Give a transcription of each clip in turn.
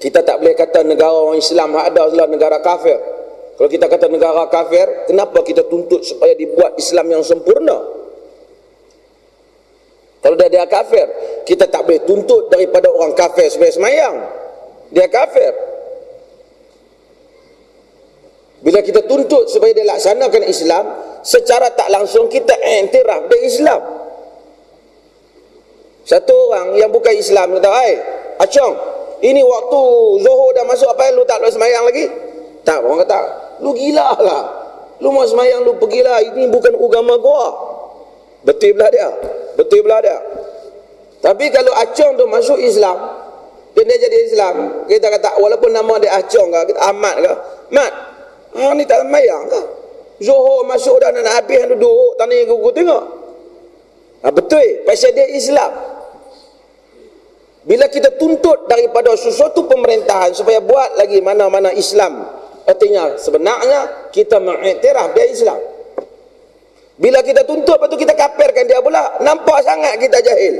Kita tak boleh kata negara orang Islam hak ada adalah negara kafir. Kalau kita kata negara kafir, kenapa kita tuntut supaya dibuat Islam yang sempurna? Kalau dia kafir, kita tak boleh tuntut daripada orang kafir supaya semayang. Dia kafir. Bila kita tuntut supaya dia laksanakan Islam, secara tak langsung kita iktiraf dia Islam. Satu orang yang bukan Islam kata, "Hai, acong, ini waktu Zuhur dah masuk, apa lu tak boleh semayang lagi?" Tak, orang kata, "Lu gila lah. Lu mau semayang, lu pergilah. Ini bukan agama gua." Betul pula dia. Betul pula dia. Tapi kalau acong tu masuk Islam, dia jadi Islam, kita kata walaupun nama dia acong ke, kita Ahmad ke, "Mat, ni tak semayang ke? Zuhur masuk dah, nak habis duduk, tak ni gugur tengok." Betul, pasal dia Islam. Bila kita tuntut daripada sesuatu pemerintahan supaya buat lagi mana-mana Islam, artinya sebenarnya kita mengiktiraf dia Islam. Bila kita tuntut, lepas tu kita kafirkan dia pula, nampak sangat kita jahil.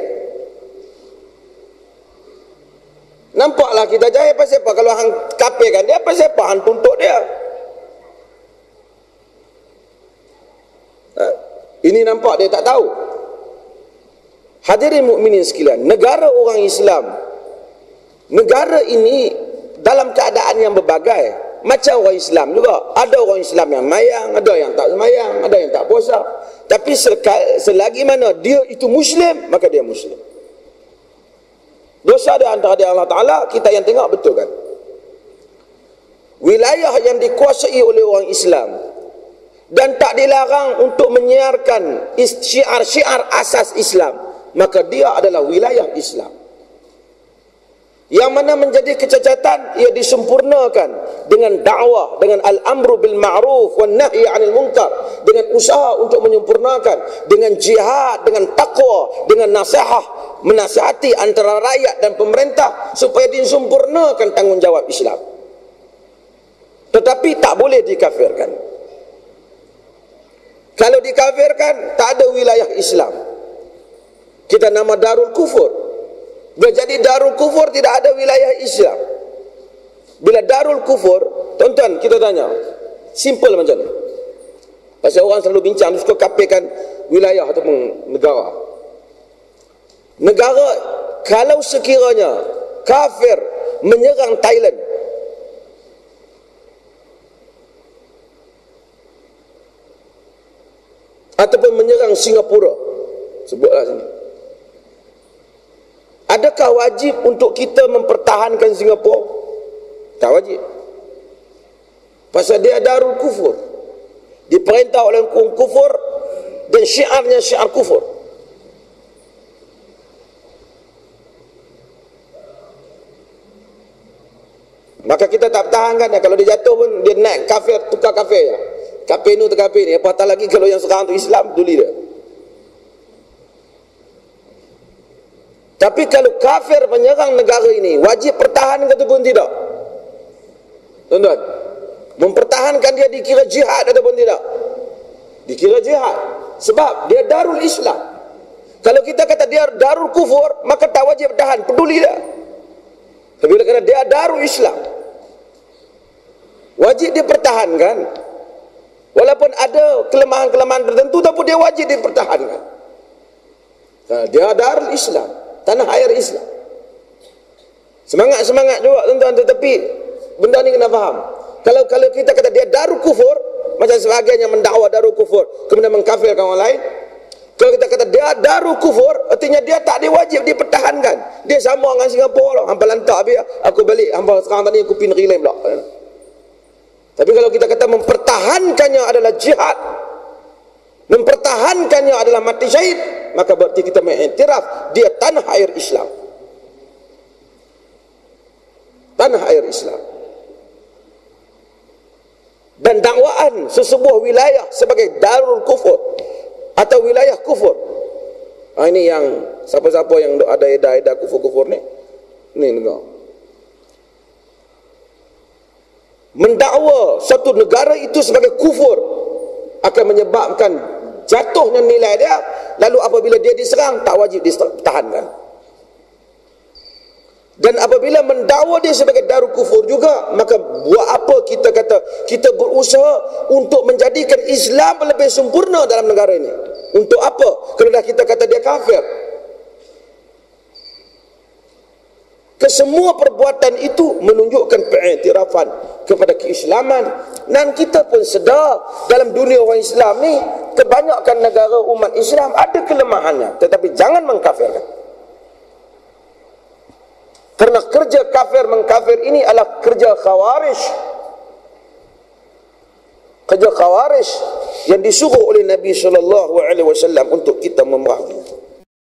Nampaklah kita jahil, pasal apa? Kalau hang kafirkan dia, pasal apa hang tuntut dia? Ini nampak dia tak tahu. Hadirin mukminin sekalian, negara orang Islam, negara ini dalam keadaan yang berbagai. Macam orang Islam juga, ada orang Islam yang semayang, ada yang tak semayang, ada yang tak puasa. Tapi selagi mana dia itu Muslim, maka dia Muslim. Dosa dia antara dia Allah Ta'ala, kita yang tengok betul kan. Wilayah yang dikuasai oleh orang Islam dan tak dilarang untuk menyiarkan syiar-syiar asas Islam, maka dia adalah wilayah Islam. Yang mana menjadi kecacatan, ia disempurnakan dengan dakwah, dengan al-amru bil ma'ruf wan nahyi 'anil munkar, dengan usaha untuk menyempurnakan, dengan jihad, dengan taqwa, dengan nasihat, menasihati antara rakyat dan pemerintah supaya disempurnakan tanggungjawab Islam. Tetapi tak boleh dikafirkan. Kalau dikafirkan, tak ada wilayah Islam. Kita nama darul kufur. Bila jadi darul kufur, tidak ada wilayah Islam. Bila darul kufur, tuan-tuan, kita tanya, simple macam ni. Pasal orang selalu bincang, suka kapirkan wilayah ataupun negara. Negara, kalau sekiranya kafir menyerang Thailand, ataupun menyerang Singapura, sebutlah sini. Adakah wajib untuk kita mempertahankan Singapura? Tak wajib. Pasal dia darul kufur. Diperintah oleh hukum kufur dan syiarnya syiar kufur. Maka kita tak pertahankan. Kalau dia jatuh pun dia naik kafir, tukar kafir. Kafir ni tukar kafir ni. Apatah lagi kalau yang sekarang tu Islam, peduli dia. Tapi kalau kafir menyerang negara ini, wajib pertahankan ataupun tidak? Tuan-tuan, mempertahankan dia dikira jihad ataupun tidak? Dikira jihad. Sebab dia darul Islam. Kalau kita kata dia darul kufur, maka tak wajib bertahan, peduli dia. Tapi bila kata dia darul Islam, wajib dia pertahankan. Walaupun ada kelemahan-kelemahan tertentu, tapi dia wajib dia pertahankan. Dia darul Islam. Tanah air Islam. Semangat-semangat juga tuan-tuan, tetapi benda ni kena faham. Kalau kita kata dia darul kufur, macam sebahagian yang mendakwa darul kufur kemudian mengkafirkan orang lain. Kalau kita kata dia darul kufur, artinya dia tak diwajib dipertahankan. Dia sama dengan Singapura lah. Hampa lantak habis, aku balik, hampa sekarang tadi aku pergi negeri lain pula. Tapi kalau kita kata mempertahankannya adalah jihad, mempertahankannya adalah mati syahid, maka berarti kita mengiktiraf dia tanah air Islam. Tanah air Islam. Dan dakwaan sesebuah wilayah sebagai darul kufur atau wilayah kufur. Ini yang siapa-siapa yang ada edah-edah kufur-kufur ni. Ni dengar. Mendakwa satu negara itu sebagai kufur akan menyebabkan jatuhnya nilai dia. Lalu apabila dia diserang, tak wajib dipertahankan. Dan apabila mendakwa dia sebagai darul kufur juga, maka buat apa kita kata kita berusaha untuk menjadikan Islam lebih sempurna dalam negara ini? Untuk apa kalau dah kita kata dia kafir? Kesemua perbuatan itu menunjukkan pengiktirafan kepada keislaman. Dan kita pun sedar dalam dunia orang Islam ni, kebanyakan negara umat Islam ada kelemahannya, tetapi jangan mengkafirkan. Kerana kerja kafir mengkafir ini adalah kerja khawarij. Kerja khawarij yang disuruh oleh Nabi SAW untuk kita memerangi.